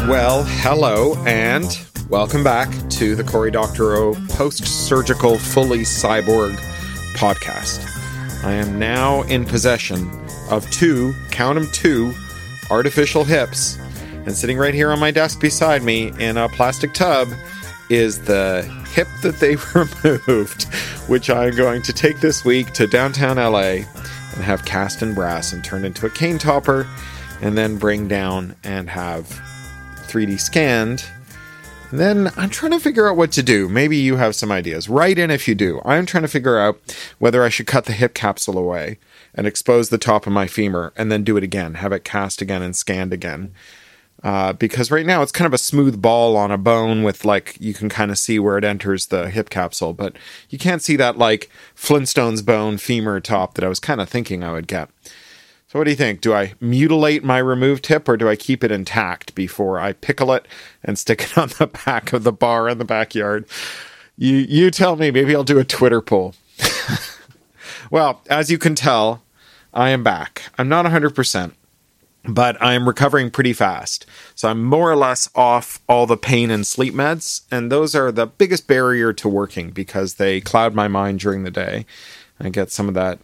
Well, hello and welcome back to the Cory Doctorow Post-Surgical Fully Cyborg podcast. I am now in possession of two, count them two, artificial hips. And sitting right here on my desk beside me in a plastic tub is the hip that they removed, which I'm going to take this week to downtown LA and have cast in brass and turned into a cane topper and then bring down and have 3D scanned. And then I'm trying to figure out what to do. Maybe you have some ideas. Write in if you do. I'm trying to figure out whether I should cut the hip capsule away and expose the top of my femur and then do it again, have it cast again and scanned again. Because right now it's kind of a smooth ball on a bone with, like, you can kind of see where it enters the hip capsule, but you can't see that, like, Flintstones bone femur top that I was kind of thinking I would get. So what do you think? Do I mutilate my removed hip or do I keep it intact before I pickle it and stick it on the back of the bar in the backyard? You tell me. Maybe I'll do a Twitter poll. Well, as you can tell, I am back. I'm not 100%. But I'm recovering pretty fast. So I'm more or less off all the pain and sleep meds. And those are the biggest barrier to working because they cloud my mind during the day. I get some of that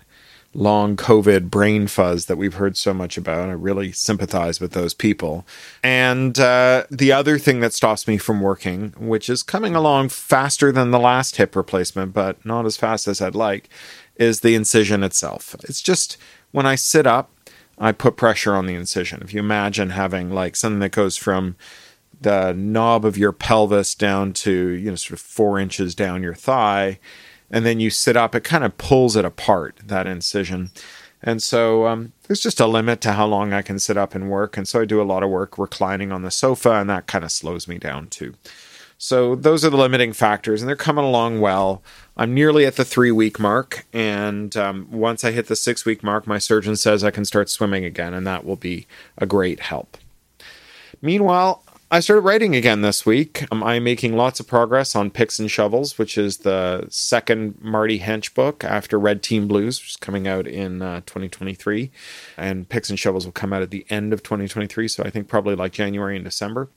long COVID brain fuzz that we've heard so much about. I really sympathize with those people. And the other thing that stops me from working, which is coming along faster than the last hip replacement, but not as fast as I'd like, is the incision itself. It's just when I sit up, I put pressure on the incision. If you imagine having, like, something that goes from the knob of your pelvis down to, you know, sort of 4 inches down your thigh, and then you sit up, it kind of pulls it apart, that incision. And so there's just a limit to how long I can sit up and work. And so I do a lot of work reclining on the sofa, and that kind of slows me down too. So those are the limiting factors, and they're coming along well. I'm nearly at the 3-week mark, and once I hit the 6-week mark, my surgeon says I can start swimming again, and that will be a great help. Meanwhile, I started writing again this week. I'm making lots of progress on Picks and Shovels, which is the second Marty Hench book after Red Team Blues, which is coming out in 2023. And Picks and Shovels will come out at the end of 2023, so I think probably like January and December.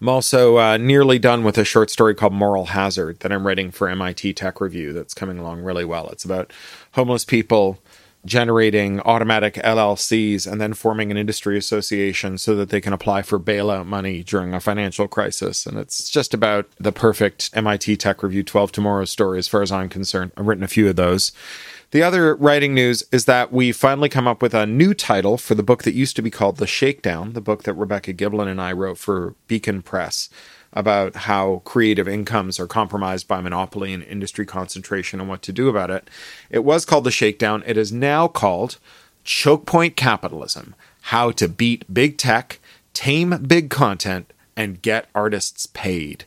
I'm also nearly done with a short story called Moral Hazard that I'm writing for MIT Tech Review that's coming along really well. It's about homeless people generating automatic LLCs and then forming an industry association so that they can apply for bailout money during a financial crisis. And it's just about the perfect MIT Tech Review 12 Tomorrow story as far as I'm concerned. I've written a few of those. The other writing news is that we finally come up with a new title for the book that used to be called The Shakedown, the book that Rebecca Giblin and I wrote for Beacon Press about how creative incomes are compromised by monopoly and industry concentration and what to do about it. It was called The Shakedown. It is now called Chokepoint Capitalism, How to Beat Big Tech, Tame Big Content, and Get Artists Paid.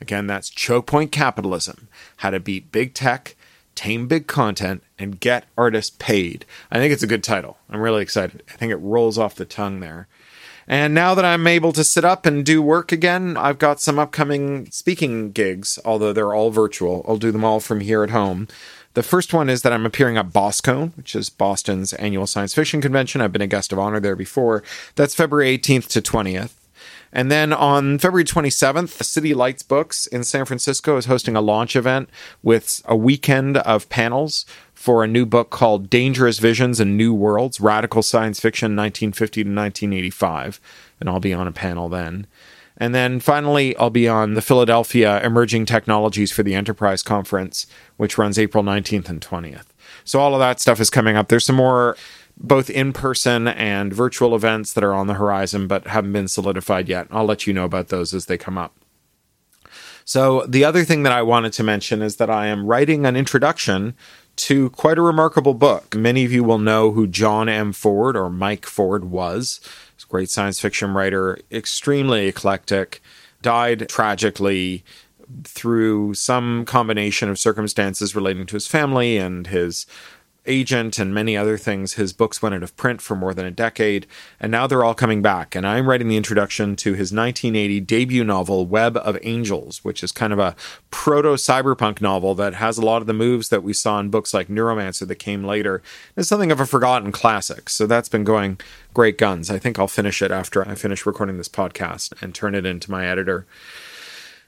Again, that's Chokepoint Capitalism, How to Beat Big Tech, Tame Big Content, and Get Artists Paid. I think it's a good title. I'm really excited. I think it rolls off the tongue there. And now that I'm able to sit up and do work again, I've got some upcoming speaking gigs, although they're all virtual. I'll do them all from here at home. The first one is that I'm appearing at Boskone, which is Boston's annual science fiction convention. I've been a guest of honor there before. That's February 18th to 20th. And then on February 27th, City Lights Books in San Francisco is hosting a launch event with a weekend of panels for a new book called Dangerous Visions and New Worlds, Radical Science Fiction 1950 to 1985. And I'll be on a panel then. And then finally, I'll be on the Philadelphia Emerging Technologies for the Enterprise Conference, which runs April 19th and 20th. So all of that stuff is coming up. There's some more both in-person and virtual events that are on the horizon but haven't been solidified yet. I'll let you know about those as they come up. So the other thing that I wanted to mention is that I am writing an introduction to quite a remarkable book. Many of you will know who John M. Ford or Mike Ford was. He's a great science fiction writer, extremely eclectic, died tragically through some combination of circumstances relating to his family and his Agent and many other things. His books went out of print for more than a decade, and now they're all coming back. And I'm writing the introduction to his 1980 debut novel, Web of Angels, which is kind of a proto-cyberpunk novel that has a lot of the moves that we saw in books like Neuromancer that came later. It's something of a forgotten classic, so that's been going great guns. I think I'll finish it after I finish recording this podcast and turn it into my editor.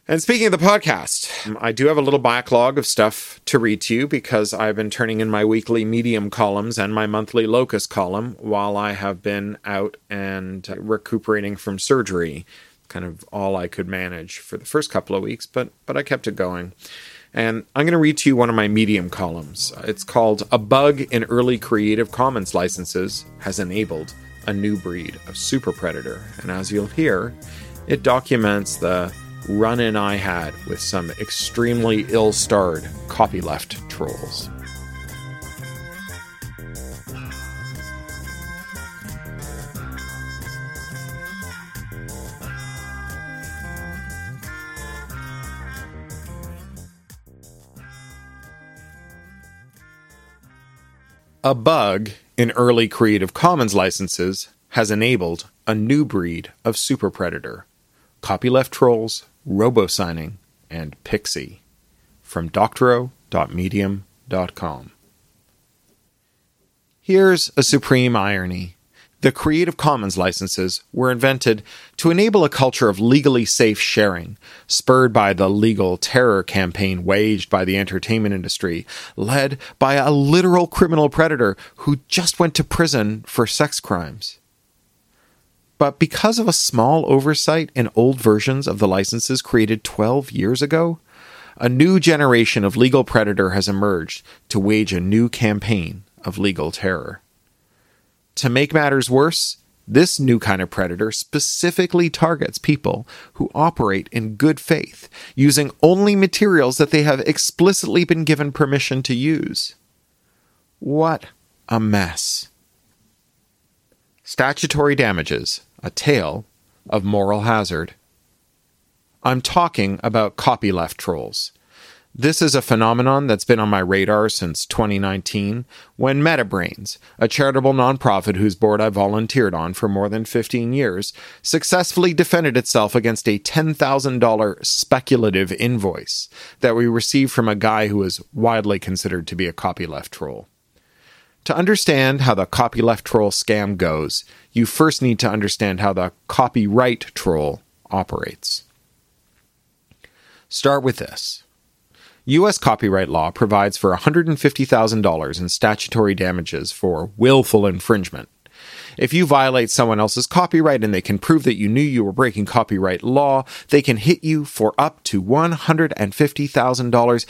And speaking of the podcast, I do have a little backlog of stuff to read to you because I've been turning in my weekly Medium columns and my monthly Locus column while I have been out and recuperating from surgery, kind of all I could manage for the first couple of weeks, but I kept it going. And I'm going to read to you one of my Medium columns. It's called A Bug in Early Creative Commons Licenses Has Enabled a New Breed of Super Predator. And as you'll hear, it documents the run-in I had with some extremely ill-starred copyleft trolls. A bug in early Creative Commons licenses has enabled a new breed of super predator. Copyleft trolls, robo-signing, and Pixsy. From doctorow.medium.com. Here's a supreme irony. The Creative Commons licenses were invented to enable a culture of legally safe sharing, spurred by the legal terror campaign waged by the entertainment industry, led by a literal criminal predator who just went to prison for sex crimes. But because of a small oversight in old versions of the licenses created 12 years ago, a new generation of legal predator has emerged to wage a new campaign of legal terror. To make matters worse, this new kind of predator specifically targets people who operate in good faith, using only materials that they have explicitly been given permission to use. What a mess. Statutory Damages, a tale of moral hazard. I'm talking about copyleft trolls. This is a phenomenon that's been on my radar since 2019, when MetaBrainz, a charitable nonprofit whose board I volunteered on for more than 15 years, successfully defended itself against a $10,000 speculative invoice that we received from a guy who is widely considered to be a copyleft troll. To understand how the copyleft troll scam goes, you first need to understand how the copyright troll operates. Start with this. U.S. copyright law provides for $150,000 in statutory damages for willful infringement. If you violate someone else's copyright and they can prove that you knew you were breaking copyright law, they can hit you for up to $150,000,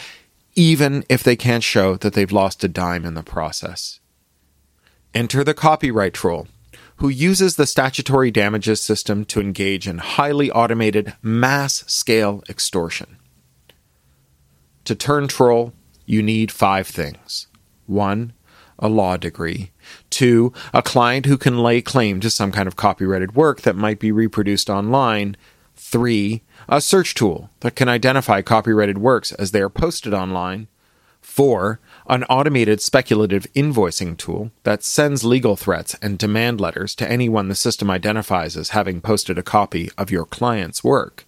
even if they can't show that they've lost a dime in the process. Enter the copyright troll, who uses the statutory damages system to engage in highly automated mass-scale extortion. To turn troll, you need 5 things. 1, a law degree. 2, a client who can lay claim to some kind of copyrighted work that might be reproduced online. 3, a search tool that can identify copyrighted works as they are posted online. 4, an automated speculative invoicing tool that sends legal threats and demand letters to anyone the system identifies as having posted a copy of your client's work.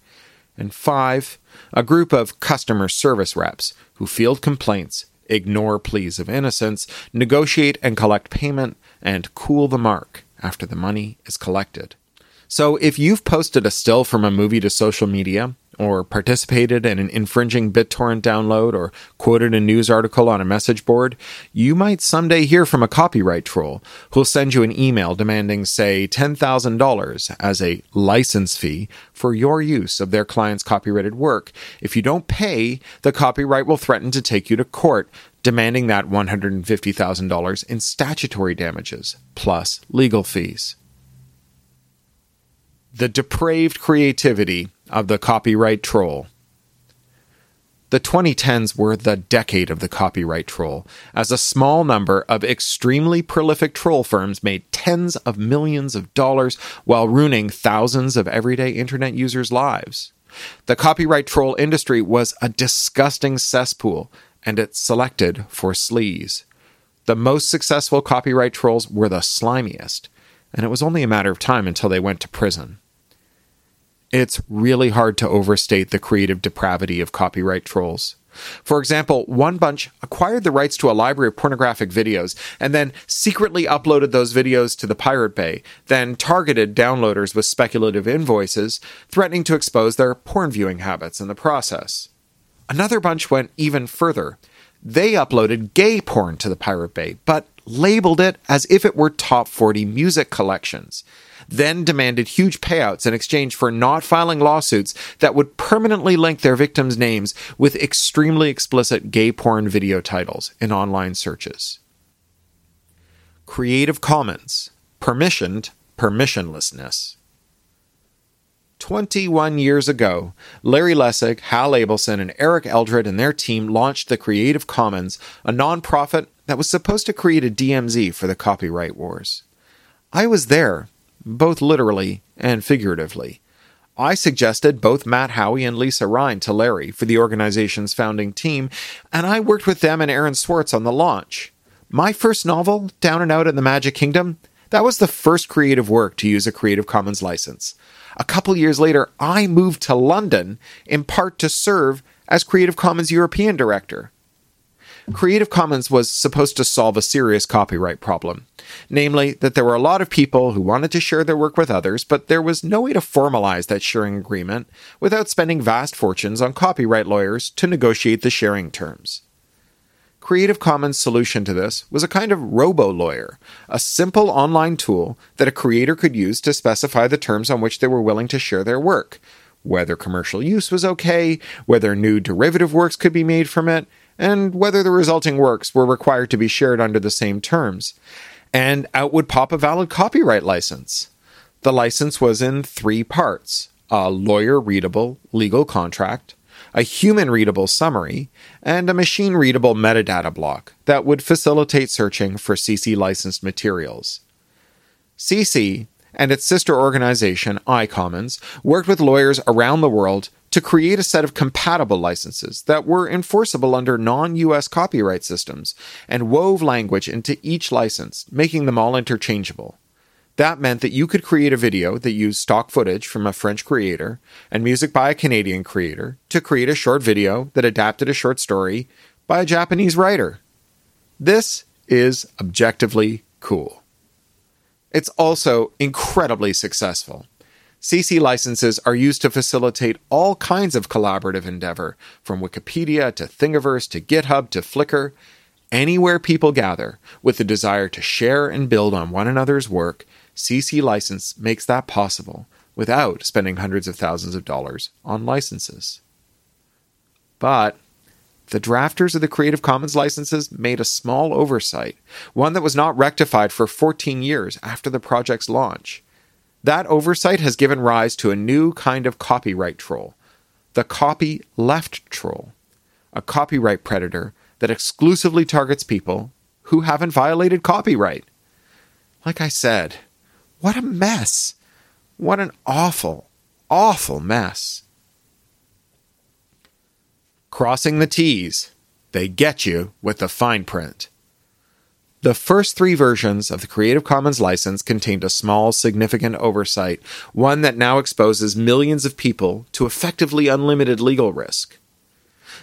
And 5, a group of customer service reps who field complaints, ignore pleas of innocence, negotiate and collect payment, and cool the mark after the money is collected. So if you've posted a still from a movie to social media, or participated in an infringing BitTorrent download, or quoted a news article on a message board, you might someday hear from a copyright troll who'll send you an email demanding, say, $10,000 as a license fee for your use of their client's copyrighted work. If you don't pay, the copyright will threaten to take you to court, demanding that $150,000 in statutory damages, plus legal fees. The depraved creativity of the copyright troll. The 2010s were the decade of the copyright troll, as a small number of extremely prolific troll firms made tens of millions of dollars while ruining thousands of everyday internet users' lives. The copyright troll industry was a disgusting cesspool, and it selected for sleaze. The most successful copyright trolls were the slimiest, and it was only a matter of time until they went to prison. It's really hard to overstate the creative depravity of copyright trolls. For example, one bunch acquired the rights to a library of pornographic videos and then secretly uploaded those videos to the Pirate Bay, then targeted downloaders with speculative invoices, threatening to expose their porn viewing habits in the process. Another bunch went even further. They uploaded gay porn to the Pirate Bay, but labeled it as if it were top 40 music collections, then demanded huge payouts in exchange for not filing lawsuits that would permanently link their victims' names with extremely explicit gay porn video titles in online searches. Creative Commons. Permissioned permissionlessness. 21 years ago, Larry Lessig, Hal Abelson, and Eric Eldred and their team launched the Creative Commons, a nonprofit that was supposed to create a DMZ for the copyright wars. I was there, both literally and figuratively. I suggested both Matt Howey and Lisa Rhine to Larry for the organization's founding team, and I worked with them and Aaron Swartz on the launch. My first novel, Down and Out in the Magic Kingdom, that was the first creative work to use a Creative Commons license. A couple years later, I moved to London, in part to serve as Creative Commons European Director. Creative Commons was supposed to solve a serious copyright problem, namely that there were a lot of people who wanted to share their work with others, but there was no way to formalize that sharing agreement without spending vast fortunes on copyright lawyers to negotiate the sharing terms. Creative Commons' solution to this was a kind of robo-lawyer, a simple online tool that a creator could use to specify the terms on which they were willing to share their work, whether commercial use was okay, whether new derivative works could be made from it, and whether the resulting works were required to be shared under the same terms. And out would pop a valid copyright license. The license was in three parts: a lawyer-readable legal contract, a human-readable summary, and a machine-readable metadata block that would facilitate searching for CC-licensed materials. CC and its sister organization, iCommons, worked with lawyers around the world to create a set of compatible licenses that were enforceable under non-US copyright systems and wove language into each license, making them all interchangeable. That meant that you could create a video that used stock footage from a French creator and music by a Canadian creator to create a short video that adapted a short story by a Japanese writer. This is objectively cool. It's also incredibly successful. CC licenses are used to facilitate all kinds of collaborative endeavor, from Wikipedia to Thingiverse to GitHub to Flickr. Anywhere people gather with the desire to share and build on one another's work, CC license makes that possible without spending hundreds of thousands of dollars on licenses. But the drafters of the Creative Commons licenses made a small oversight, one that was not rectified for 14 years after the project's launch. That oversight has given rise to a new kind of copyright troll, the copyleft troll, a copyright predator that exclusively targets people who haven't violated copyright. Like I said, what a mess. What an awful, awful mess. Crossing the T's. They get you with the fine print. The first three versions of the Creative Commons license contained a small, significant oversight, one that now exposes millions of people to effectively unlimited legal risk.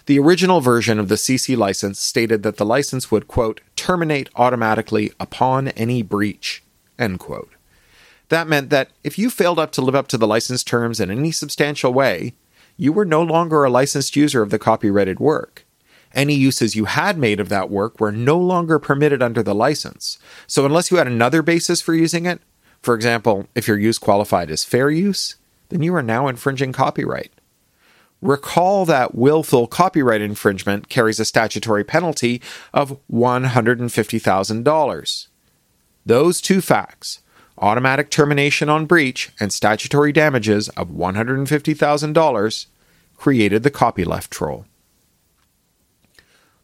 The original version of the CC license stated that the license would, quote, terminate automatically upon any breach, end quote. That meant that if you failed to live up to the license terms in any substantial way, you were no longer a licensed user of the copyrighted work. Any uses you had made of that work were no longer permitted under the license. So unless you had another basis for using it, for example, if your use qualified as fair use, then you are now infringing copyright. Recall that willful copyright infringement carries a statutory penalty of $150,000. Those two facts, automatic termination on breach and statutory damages of $150,000, created the copyleft troll.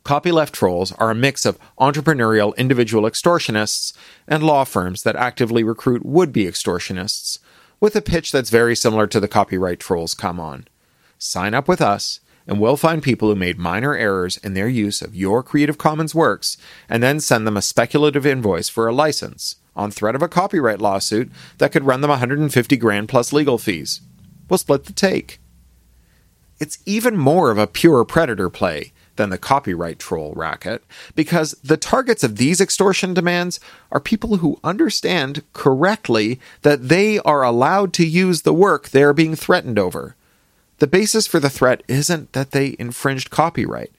Copyleft trolls are a mix of entrepreneurial individual extortionists and law firms that actively recruit would-be extortionists, with a pitch that's very similar to the copyright trolls' come on. Sign up with us, and we'll find people who made minor errors in their use of your Creative Commons works and then send them a speculative invoice for a license, on threat of a copyright lawsuit that could run them $150,000 plus legal fees. We'll split the take. It's even more of a pure predator play than the copyright troll racket, because the targets of these extortion demands are people who understand correctly that they are allowed to use the work they're being threatened over. The basis for the threat isn't that they infringed copyright.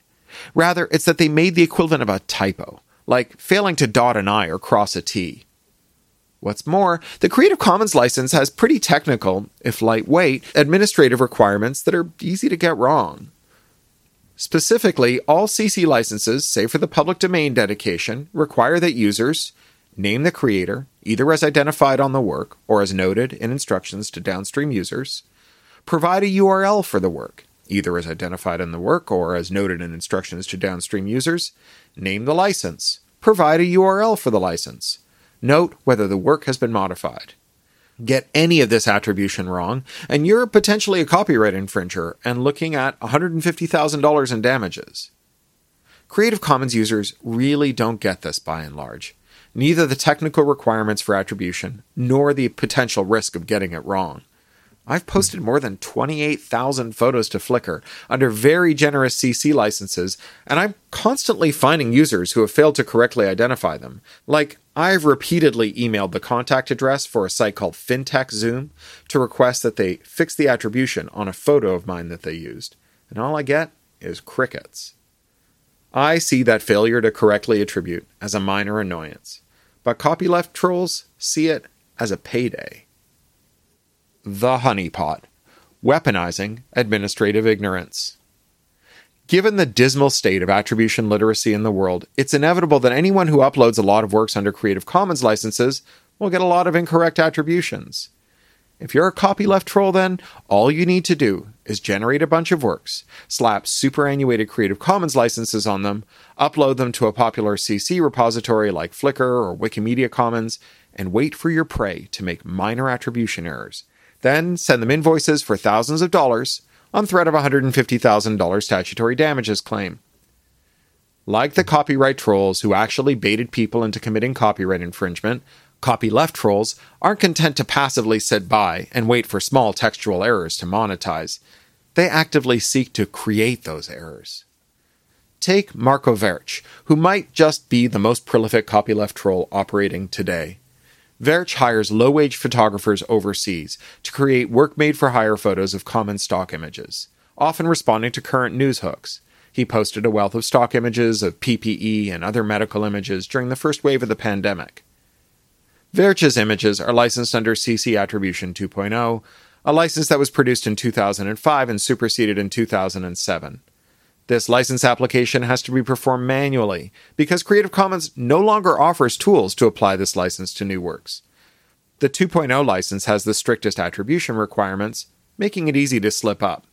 Rather, it's that they made the equivalent of a typo, like failing to dot an I or cross a T. What's more, the Creative Commons license has pretty technical, if lightweight, administrative requirements that are easy to get wrong. Specifically, all CC licenses, save for the public domain dedication, require that users name the creator, either as identified on the work or as noted in instructions to downstream users, provide a URL for the work, either as identified in the work or as noted in instructions to downstream users, name the license, provide a URL for the license, note whether the work has been modified. Get any of this attribution wrong, and you're potentially a copyright infringer and looking at $150,000 in damages. Creative Commons users really don't get this by and large. Neither the technical requirements for attribution nor the potential risk of getting it wrong. I've posted more than 28,000 photos to Flickr under very generous CC licenses, and I'm constantly finding users who have failed to correctly identify them. Like, I've repeatedly emailed the contact address for a site called FinTech Zoom to request that they fix the attribution on a photo of mine that they used, and all I get is crickets. I see that failure to correctly attribute as a minor annoyance, but copyleft trolls see it as a payday. The honeypot, weaponizing administrative ignorance. Given the dismal state of attribution literacy in the world, it's inevitable that anyone who uploads a lot of works under Creative Commons licenses will get a lot of incorrect attributions. If you're a copyleft troll, then, all you need to do is generate a bunch of works, slap superannuated Creative Commons licenses on them, upload them to a popular CC repository like Flickr or Wikimedia Commons, and wait for your prey to make minor attribution errors. Then send them invoices for thousands of dollars on threat of $150,000 statutory damages claim. Like the copyright trolls who actually baited people into committing copyright infringement, copyleft trolls aren't content to passively sit by and wait for small textual errors to monetize. They actively seek to create those errors. Take Marco Verch, who might just be the most prolific copyleft troll operating today. Verch hires low-wage photographers overseas to create work-made-for-hire photos of common stock images, often responding to current news hooks. He posted a wealth of stock images of PPE and other medical images during the first wave of the pandemic. Verch's images are licensed under CC Attribution 2.0, a license that was produced in 2005 and superseded in 2007. This license application has to be performed manually because Creative Commons no longer offers tools to apply this license to new works. The 2.0 license has the strictest attribution requirements, making it easy to slip up.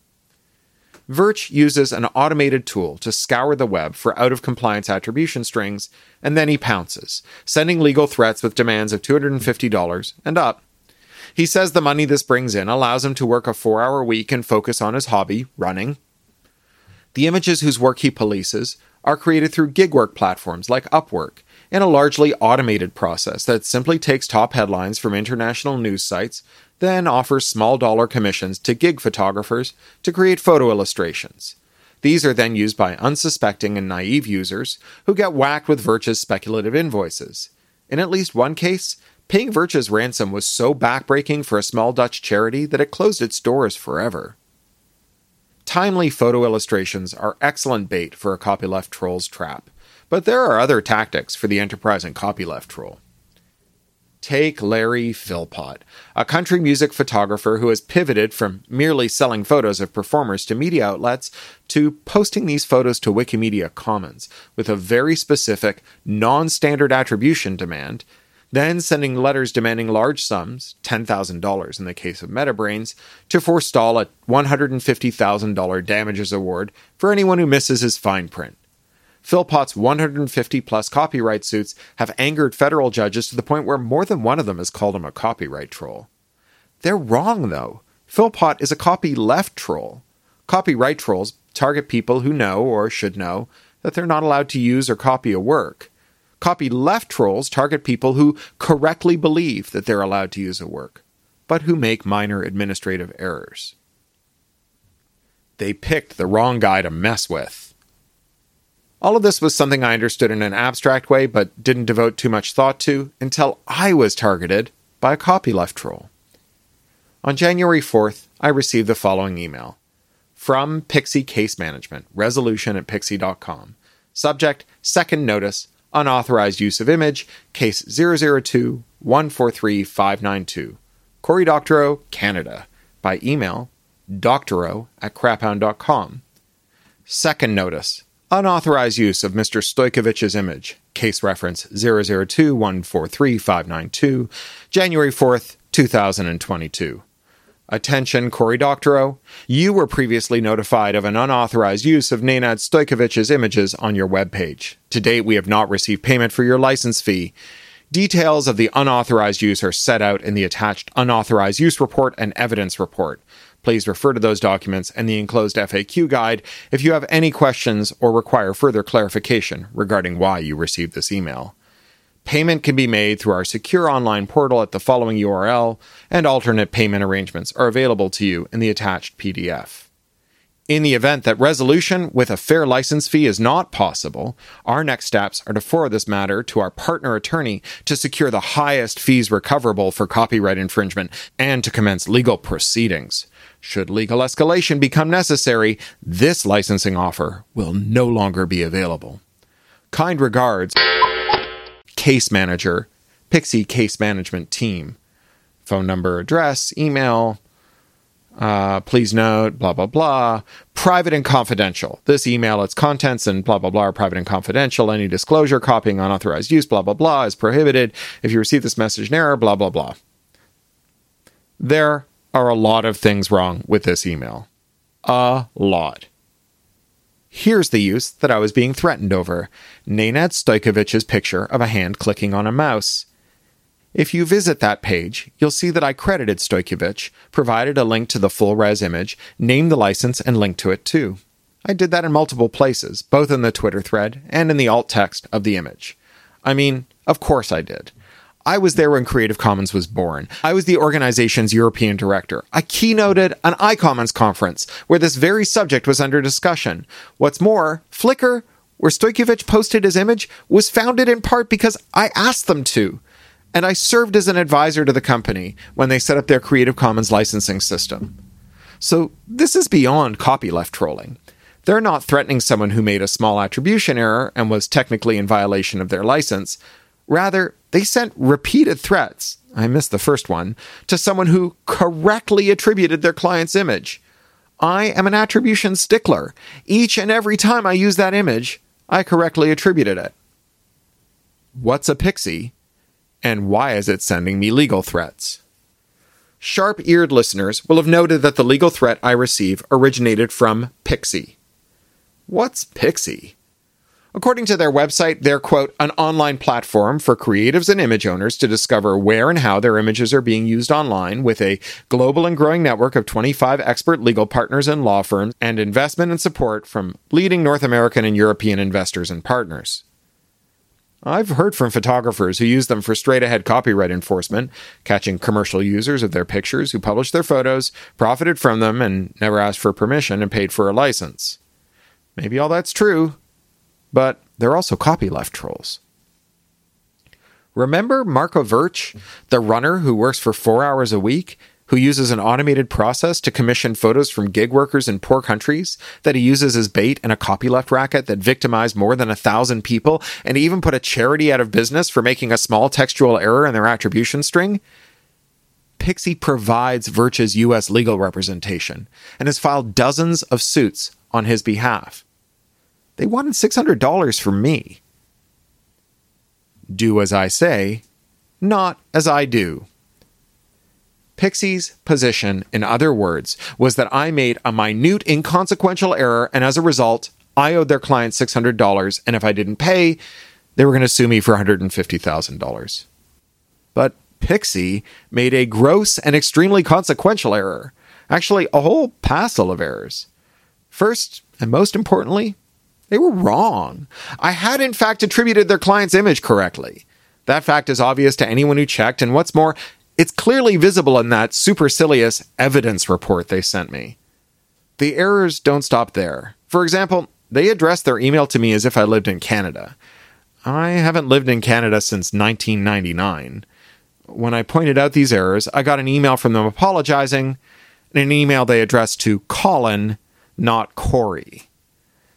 Verch uses an automated tool to scour the web for out-of-compliance attribution strings, and then he pounces, sending legal threats with demands of $250 and up. He says the money this brings in allows him to work a 4-hour week and focus on his hobby, running. The images whose work he polices are created through gig work platforms like Upwork in a largely automated process that simply takes top headlines from international news sites, then offers small-dollar commissions to gig photographers to create photo illustrations. These are then used by unsuspecting and naive users who get whacked with Verch's speculative invoices. In at least one case, paying Verch's ransom was so backbreaking for a small Dutch charity that it closed its doors forever. Timely photo illustrations are excellent bait for a copyleft troll's trap, but there are other tactics for the enterprising copyleft troll. Take Larry Philpot, a country music photographer who has pivoted from merely selling photos of performers to media outlets to posting these photos to Wikimedia Commons with a very specific, non-standard attribution demand, then sending letters demanding large sums, $10,000 in the case of MetaBrainz, to forestall a $150,000 damages award for anyone who misses his fine print. Philpot's 150-plus copyright suits have angered federal judges to the point where more than one of them has called him a copyright troll. They're wrong, though. Philpot is a copyleft troll. Copyright trolls target people who know or should know that they're not allowed to use or copy a work. Copyleft trolls target people who correctly believe that they're allowed to use a work, but who make minor administrative errors. They picked the wrong guy to mess with. All of this was something I understood in an abstract way, but didn't devote too much thought to until I was targeted by a copyleft troll. On January 4th, I received the following email. From Pixsy Case Management, resolution@pixsy.com. Subject, second notice, unauthorized use of image, case 002-143-592. Cory Doctorow, Canada. By email, doctorow@craphound.com. Second notice, unauthorized use of Mr. Stojkovic's image, case reference 002-143-592, January 4th, 2022. Attention, Cory Doctorow. You were previously notified of an unauthorized use of Nenad Stojkovic's images on your webpage. To date, we have not received payment for your license fee. Details of the unauthorized use are set out in the attached unauthorized use report and evidence report. Please refer to those documents and the enclosed FAQ guide if you have any questions or require further clarification regarding why you received this email. Payment can be made through our secure online portal at the following URL, and alternate payment arrangements are available to you in the attached PDF. In the event that resolution with a fair license fee is not possible, our next steps are to forward this matter to our partner attorney to secure the highest fees recoverable for copyright infringement and to commence legal proceedings. Should legal escalation become necessary, this licensing offer will no longer be available. Kind regards, Case Manager, Pixsy Case Management Team. Phone number, address, email. Please note, blah, blah, blah, private and confidential. This email, its contents, and blah, blah, blah are private and confidential. Any disclosure, copying, unauthorized use, blah, blah, blah is prohibited. If you receive this message in error, blah, blah, blah. There are a lot of things wrong with this email. A lot. Here's the use that I was being threatened over. Nenad Stojkovic's picture of a hand clicking on a mouse. If you visit that page, you'll see that I credited Stojkovic, provided a link to the full res image, named the license, and linked to it too. I did that in multiple places, both in the Twitter thread and in the alt text of the image. I mean, of course I did. I was there when Creative Commons was born. I was the organization's European director. I keynoted an iCommons conference where this very subject was under discussion. What's more, Flickr, where Stojkovic posted his image, was founded in part because I asked them to. And I served as an advisor to the company when they set up their Creative Commons licensing system. So this is beyond copyleft trolling. They're not threatening someone who made a small attribution error and was technically in violation of their license. Rather, they sent repeated threats, I missed the first one, to someone who correctly attributed their client's image. I am an attribution stickler. Each and every time I use that image, I correctly attributed it. What's a pixie? And why is it sending me legal threats? Sharp-eared listeners will have noted that the legal threat I receive originated from Pixsy. What's Pixsy? According to their website, they're, quote, an online platform for creatives and image owners to discover where and how their images are being used online, with a global and growing network of 25 expert legal partners and law firms, and investment and support from leading North American and European investors and partners. I've heard from photographers who use them for straight-ahead copyright enforcement, catching commercial users of their pictures who published their photos, profited from them, and never asked for permission and paid for a license. Maybe all that's true, but they're also copyleft trolls. Remember Marco Verch, the runner who works for 4 hours a week, who uses an automated process to commission photos from gig workers in poor countries that he uses as bait in a copyleft racket that victimized more than 1,000 people and even put a charity out of business for making a small textual error in their attribution string? Pixsy provides Verch's U.S. legal representation and has filed dozens of suits on his behalf. They wanted $600 from me. Do as I say, not as I do. Pixsy's position, in other words, was that I made a minute, inconsequential error, and as a result, I owed their client $600, and if I didn't pay, they were going to sue me for $150,000. But Pixsy made a gross and extremely consequential error. Actually, a whole passel of errors. First, and most importantly, they were wrong. I had, in fact, attributed their client's image correctly. That fact is obvious to anyone who checked, and what's more, it's clearly visible in that supercilious evidence report they sent me. The errors don't stop there. For example, they addressed their email to me as if I lived in Canada. I haven't lived in Canada since 1999. When I pointed out these errors, I got an email from them apologizing, and an email they addressed to Colin, not Cory.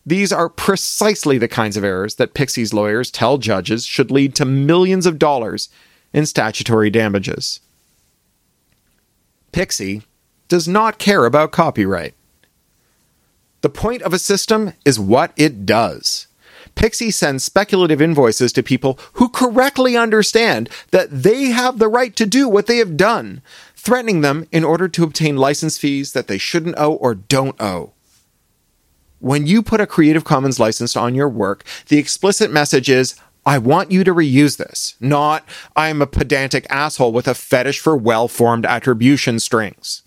These are precisely the kinds of errors that Pixsy's lawyers tell judges should lead to millions of dollars in statutory damages. Pixsy does not care about copyright. The point of a system is what it does. Pixsy sends speculative invoices to people who correctly understand that they have the right to do what they have done, threatening them in order to obtain license fees that they shouldn't owe or don't owe. When you put a Creative Commons license on your work, the explicit message is, I want you to reuse this, not, I'm a pedantic asshole with a fetish for well-formed attribution strings.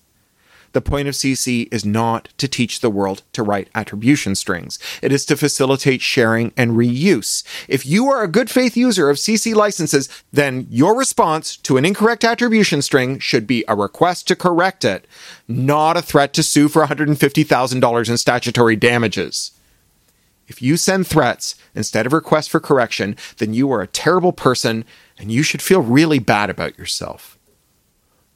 The point of CC is not to teach the world to write attribution strings. It is to facilitate sharing and reuse. If you are a good faith user of CC licenses, then your response to an incorrect attribution string should be a request to correct it, not a threat to sue for $150,000 in statutory damages. If you send threats instead of requests for correction, then you are a terrible person and you should feel really bad about yourself.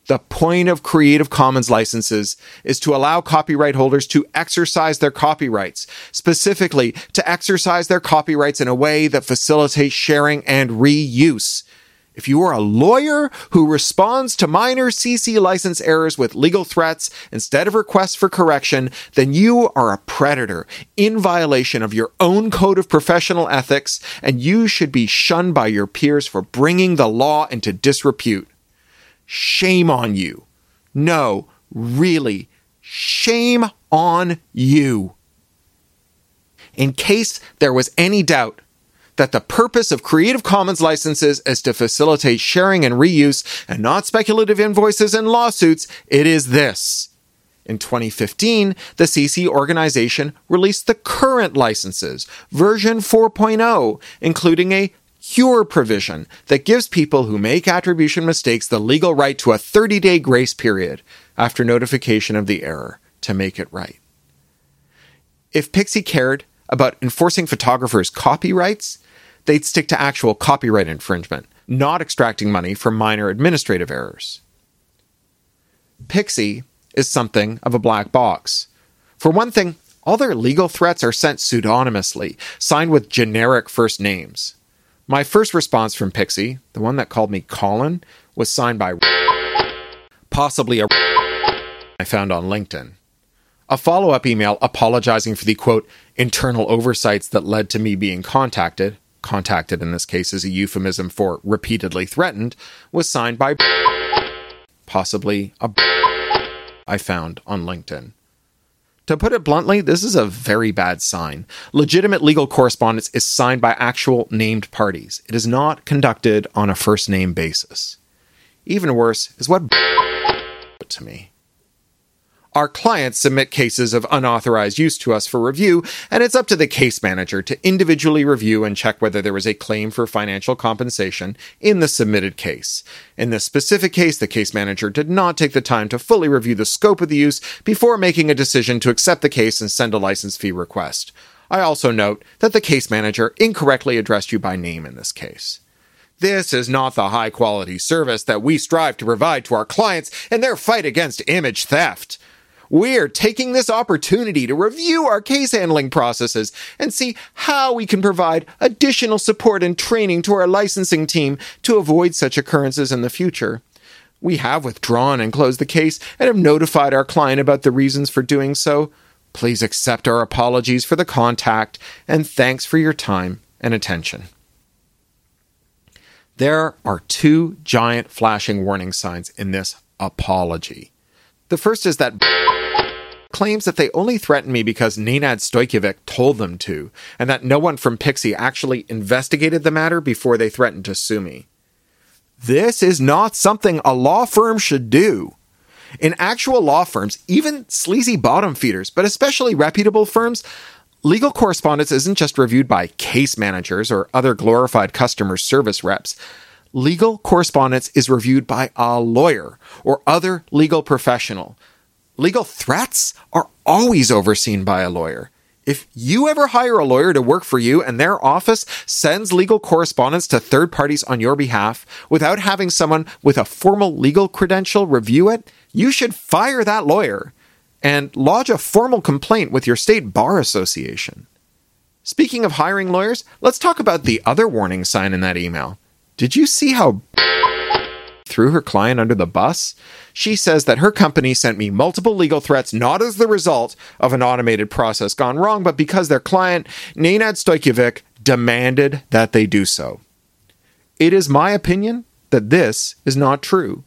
The point of Creative Commons licenses is to allow copyright holders to exercise their copyrights, specifically to exercise their copyrights in a way that facilitates sharing and reuse. If you are a lawyer who responds to minor CC license errors with legal threats instead of requests for correction, then you are a predator in violation of your own code of professional ethics, and you should be shunned by your peers for bringing the law into disrepute. Shame on you. No, really, shame on you. In case there was any doubt that the purpose of Creative Commons licenses is to facilitate sharing and reuse and not speculative invoices and lawsuits, it is this. In 2015, the CC organization released the current licenses, version 4.0, including a cure provision that gives people who make attribution mistakes the legal right to a 30-day grace period after notification of the error to make it right. If Pixsy cared about enforcing photographers' copyrights, they'd stick to actual copyright infringement, not extracting money from minor administrative errors. Pixsy is something of a black box. For one thing, all their legal threats are sent pseudonymously, signed with generic first names. My first response from Pixsy, the one that called me Colin, was signed by possibly a I found on LinkedIn. A follow-up email apologizing for the, quote, internal oversights that led to me being contacted in this case is a euphemism for repeatedly threatened, was signed by possibly a I found on LinkedIn. To put it bluntly, this is a very bad sign. Legitimate legal correspondence is signed by actual named parties. It is not conducted on a first-name basis. Even worse is what put to me. Our clients submit cases of unauthorized use to us for review, and it's up to the case manager to individually review and check whether there was a claim for financial compensation in the submitted case. In this specific case, the case manager did not take the time to fully review the scope of the use before making a decision to accept the case and send a license fee request. I also note that the case manager incorrectly addressed you by name in this case. This is not the high-quality service that we strive to provide to our clients in their fight against image theft. We're taking this opportunity to review our case handling processes and see how we can provide additional support and training to our licensing team to avoid such occurrences in the future. We have withdrawn and closed the case and have notified our client about the reasons for doing so. Please accept our apologies for the contact and thanks for your time and attention. There are two giant flashing warning signs in this apology. The first is that claims that they only threatened me because Nenad Stojkovic told them to, and that no one from Pixsy actually investigated the matter before they threatened to sue me. This is not something a law firm should do. In actual law firms, even sleazy bottom feeders, but especially reputable firms, legal correspondence isn't just reviewed by case managers or other glorified customer service reps. Legal correspondence is reviewed by a lawyer or other legal professional. Legal threats are always overseen by a lawyer. If you ever hire a lawyer to work for you and their office sends legal correspondence to third parties on your behalf without having someone with a formal legal credential review it, you should fire that lawyer and lodge a formal complaint with your state bar association. Speaking of hiring lawyers, let's talk about the other warning sign in that email. Did you see how threw her client under the bus? She says that her company sent me multiple legal threats, not as the result of an automated process gone wrong, but because their client, Nenad Stojkovic, demanded that they do so. It is my opinion that this is not true.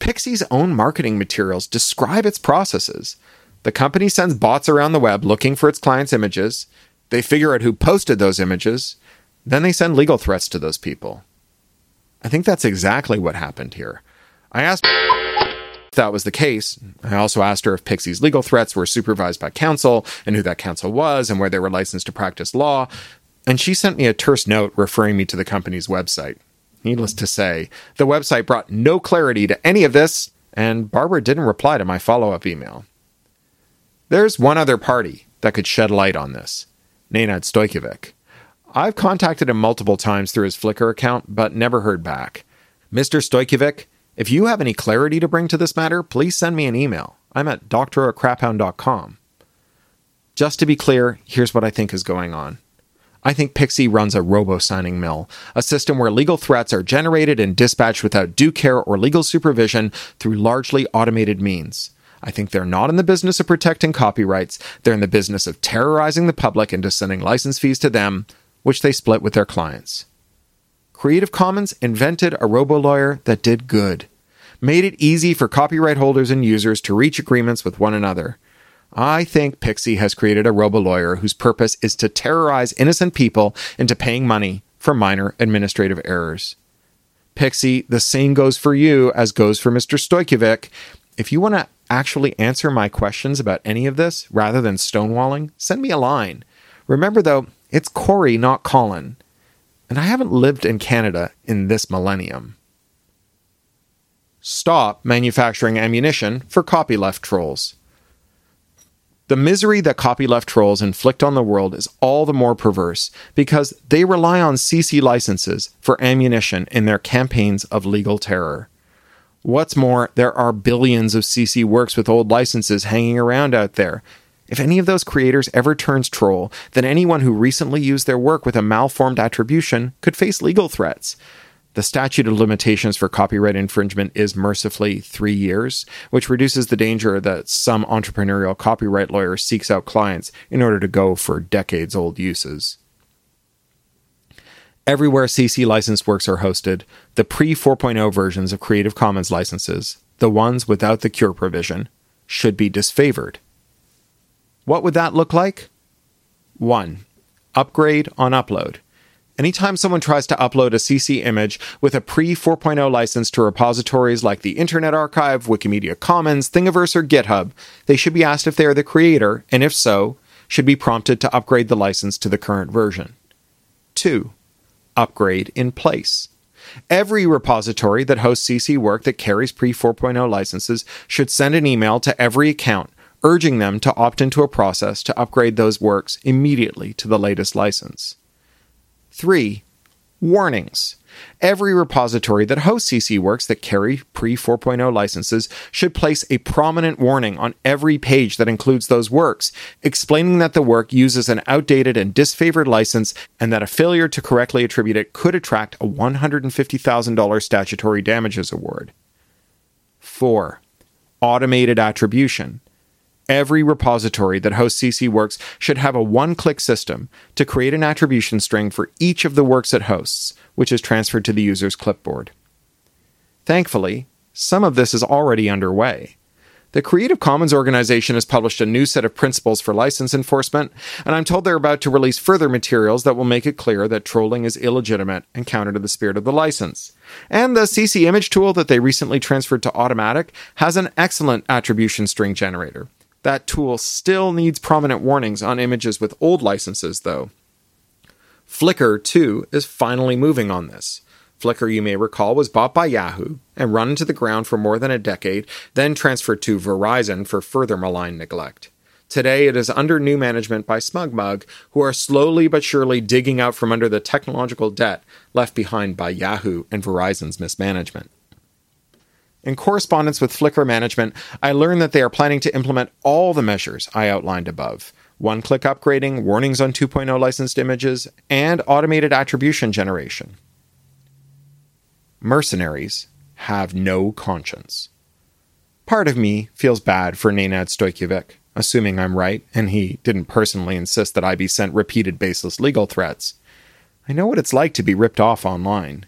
Pixsy's own marketing materials describe its processes. The company sends bots around the web looking for its clients' images. They figure out who posted those images. Then they send legal threats to those people. I think that's exactly what happened here. I asked if that was the case. I also asked her if Pixsy's legal threats were supervised by counsel and who that counsel was and where they were licensed to practice law. And she sent me a terse note referring me to the company's website. Needless to say, the website brought no clarity to any of this, and Barbara didn't reply to my follow-up email. There's one other party that could shed light on this, Nenad Stojkovic. I've contacted him multiple times through his Flickr account, but never heard back. Mr. Stojkovic, if you have any clarity to bring to this matter, please send me an email. I'm at doctor@craphound.com. Just to be clear, here's what I think is going on. I think Pixsy runs a robo-signing mill, a system where legal threats are generated and dispatched without due care or legal supervision through largely automated means. I think they're not in the business of protecting copyrights. They're in the business of terrorizing the public into sending license fees to them, which they split with their clients. Creative Commons invented a robo-lawyer that did good, made it easy for copyright holders and users to reach agreements with one another. I think Pixsy has created a robo-lawyer whose purpose is to terrorize innocent people into paying money for minor administrative errors. Pixsy, the same goes for you as goes for Mr. Stojkovic. If you want to actually answer my questions about any of this, rather than stonewalling, send me a line. Remember, though, it's Cory, not Colin. And I haven't lived in Canada in this millennium. Stop manufacturing ammunition for copyleft trolls. The misery that copyleft trolls inflict on the world is all the more perverse because they rely on CC licenses for ammunition in their campaigns of legal terror. What's more, there are billions of CC works with old licenses hanging around out there. If any of those creators ever turns troll, then anyone who recently used their work with a malformed attribution could face legal threats. The statute of limitations for copyright infringement is mercifully 3 years, which reduces the danger that some entrepreneurial copyright lawyer seeks out clients in order to go for decades-old uses. Everywhere CC licensed works are hosted, the pre-4.0 versions of Creative Commons licenses, the ones without the cure provision, should be disfavored. What would that look like? 1. Upgrade on upload. Anytime someone tries to upload a CC image with a pre-4.0 license to repositories like the Internet Archive, Wikimedia Commons, Thingiverse, or GitHub, they should be asked if they are the creator, and if so, should be prompted to upgrade the license to the current version. 2. Upgrade in place. Every repository that hosts CC work that carries pre-4.0 licenses should send an email to every account urging them to opt into a process to upgrade those works immediately to the latest license. 3. Warnings. Every repository that hosts CC works that carry pre-4.0 licenses should place a prominent warning on every page that includes those works, explaining that the work uses an outdated and disfavored license and that a failure to correctly attribute it could attract a $150,000 statutory damages award. 4. Automated attribution. Every repository that hosts CC works should have a one-click system to create an attribution string for each of the works it hosts, which is transferred to the user's clipboard. Thankfully, some of this is already underway. The Creative Commons organization has published a new set of principles for license enforcement, and I'm told they're about to release further materials that will make it clear that trolling is illegitimate and counter to the spirit of the license. And the CC image tool that they recently transferred to Automatic has an excellent attribution string generator. That tool still needs prominent warnings on images with old licenses, though. Flickr, too, is finally moving on this. Flickr, you may recall, was bought by Yahoo and run into the ground for more than a decade, then transferred to Verizon for further malign neglect. Today, it is under new management by SmugMug, who are slowly but surely digging out from under the technological debt left behind by Yahoo and Verizon's mismanagement. In correspondence with Flickr management, I learned that they are planning to implement all the measures I outlined above: one-click upgrading, warnings on 2.0 licensed images, and automated attribution generation. Mercenaries have no conscience. Part of me feels bad for Nenad Stojkovic, assuming I'm right, and he didn't personally insist that I be sent repeated baseless legal threats. I know what it's like to be ripped off online.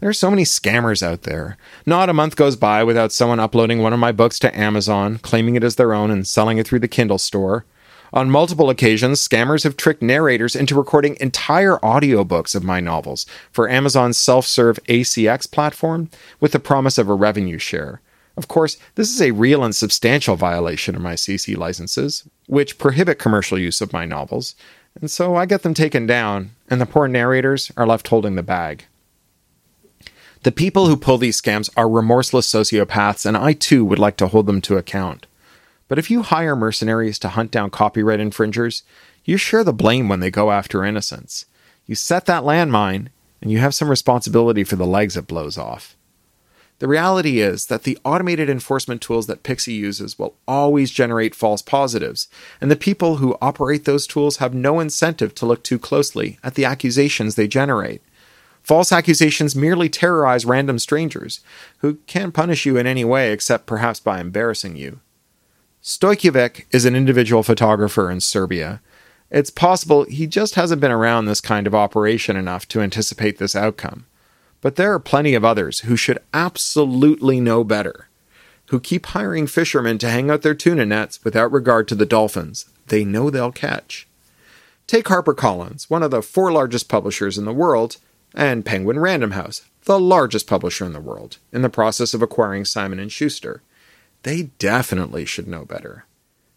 There are so many scammers out there. Not a month goes by without someone uploading one of my books to Amazon, claiming it as their own and selling it through the Kindle store. On multiple occasions, scammers have tricked narrators into recording entire audiobooks of my novels for Amazon's self-serve ACX platform with the promise of a revenue share. Of course, this is a real and substantial violation of my CC licenses, which prohibit commercial use of my novels, and so I get them taken down, and the poor narrators are left holding the bag. The people who pull these scams are remorseless sociopaths, and I too would like to hold them to account. But if you hire mercenaries to hunt down copyright infringers, you share the blame when they go after innocents. You set that landmine, and you have some responsibility for the legs it blows off. The reality is that the automated enforcement tools that Pixsy uses will always generate false positives, and the people who operate those tools have no incentive to look too closely at the accusations they generate. False accusations merely terrorize random strangers, who can't punish you in any way except perhaps by embarrassing you. Stojkovic is an individual photographer in Serbia. It's possible he just hasn't been around this kind of operation enough to anticipate this outcome. But there are plenty of others who should absolutely know better, who keep hiring fishermen to hang out their tuna nets without regard to the dolphins they know they'll catch. Take HarperCollins, one of the 4 largest publishers in the world, and Penguin Random House, the largest publisher in the world, in the process of acquiring Simon & Schuster. They definitely should know better.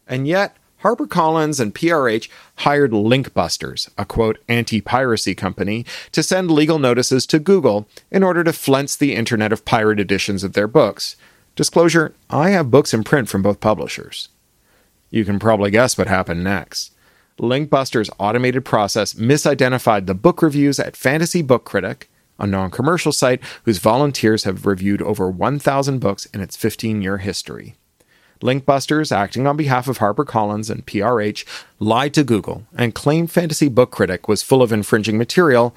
And yet, HarperCollins and PRH hired Linkbusters, a, quote, anti-piracy company, to send legal notices to Google in order to fence the internet of pirate editions of their books. Disclosure, I have books in print from both publishers. You can probably guess what happened next. Linkbusters' automated process misidentified the book reviews at Fantasy Book Critic, a non-commercial site whose volunteers have reviewed over 1,000 books in its 15-year history. Linkbusters, acting on behalf of HarperCollins and PRH, lied to Google and claimed Fantasy Book Critic was full of infringing material,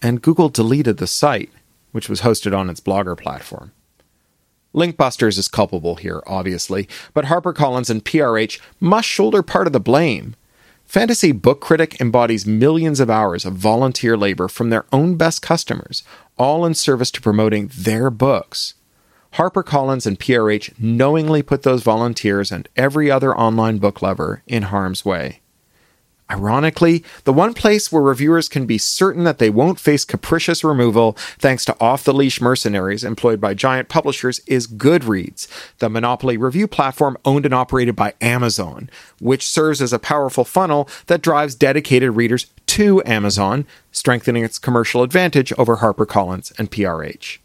and Google deleted the site, which was hosted on its Blogger platform. Linkbusters is culpable here, obviously, but HarperCollins and PRH must shoulder part of the blame. Fantasy Book Critic embodies millions of hours of volunteer labor from their own best customers, all in service to promoting their books. HarperCollins and PRH knowingly put those volunteers and every other online book lover in harm's way. Ironically, the one place where reviewers can be certain that they won't face capricious removal thanks to off-the-leash mercenaries employed by giant publishers is Goodreads, the monopoly review platform owned and operated by Amazon, which serves as a powerful funnel that drives dedicated readers to Amazon, strengthening its commercial advantage over HarperCollins and PRH.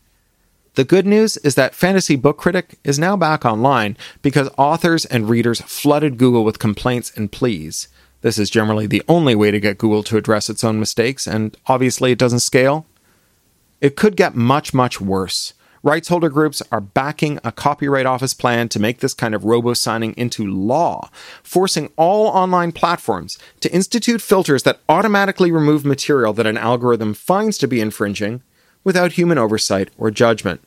The good news is that Fantasy Book Critic is now back online because authors and readers flooded Google with complaints and pleas. This is generally the only way to get Google to address its own mistakes, and obviously it doesn't scale. It could get much, much worse. Rights holder groups are backing a copyright office plan to make this kind of robo-signing into law, forcing all online platforms to institute filters that automatically remove material that an algorithm finds to be infringing without human oversight or judgment.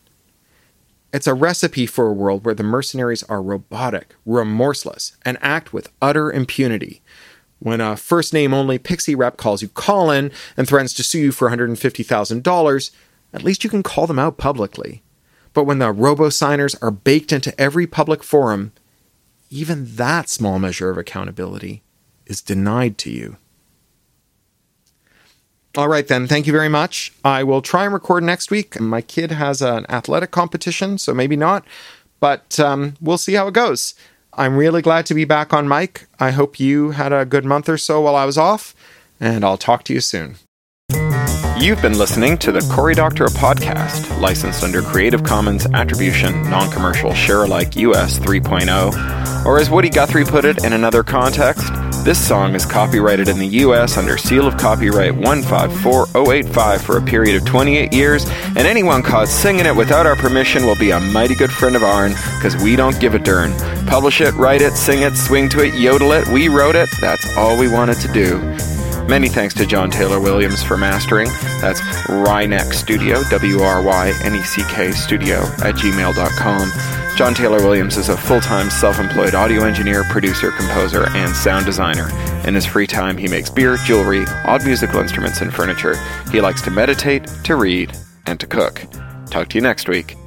It's a recipe for a world where the mercenaries are robotic, remorseless, and act with utter impunity. When a first-name-only Pixsy rep calls you Colin and threatens to sue you for $150,000, at least you can call them out publicly. But when the robo-signers are baked into every public forum, even that small measure of accountability is denied to you. All right, then. Thank you very much. I will try and record next week. My kid has an athletic competition, so maybe not. But we'll see how it goes. I'm really glad to be back on mic. I hope you had a good month or so while I was off, and I'll talk to you soon. You've been listening to the Cory Doctorow podcast, licensed under Creative Commons Attribution Non-Commercial Share-alike US 3.0, or as Woody Guthrie put it in another context, this song is copyrighted in the US under seal of copyright 154085 for a period of 28 years, and anyone caught singing it without our permission will be a mighty good friend of ourn, because we don't give a dern. Publish it, write it, sing it, swing to it, yodel it, we wrote it, that's all we wanted to do. Many thanks to John Taylor Williams for mastering. That's Ryneck Studio, WRYNECK Studio @gmail.com. John Taylor Williams is a full-time self-employed audio engineer, producer, composer, and sound designer. In his free time, he makes beer, jewelry, odd musical instruments, and furniture. He likes to meditate, to read, and to cook. Talk to you next week.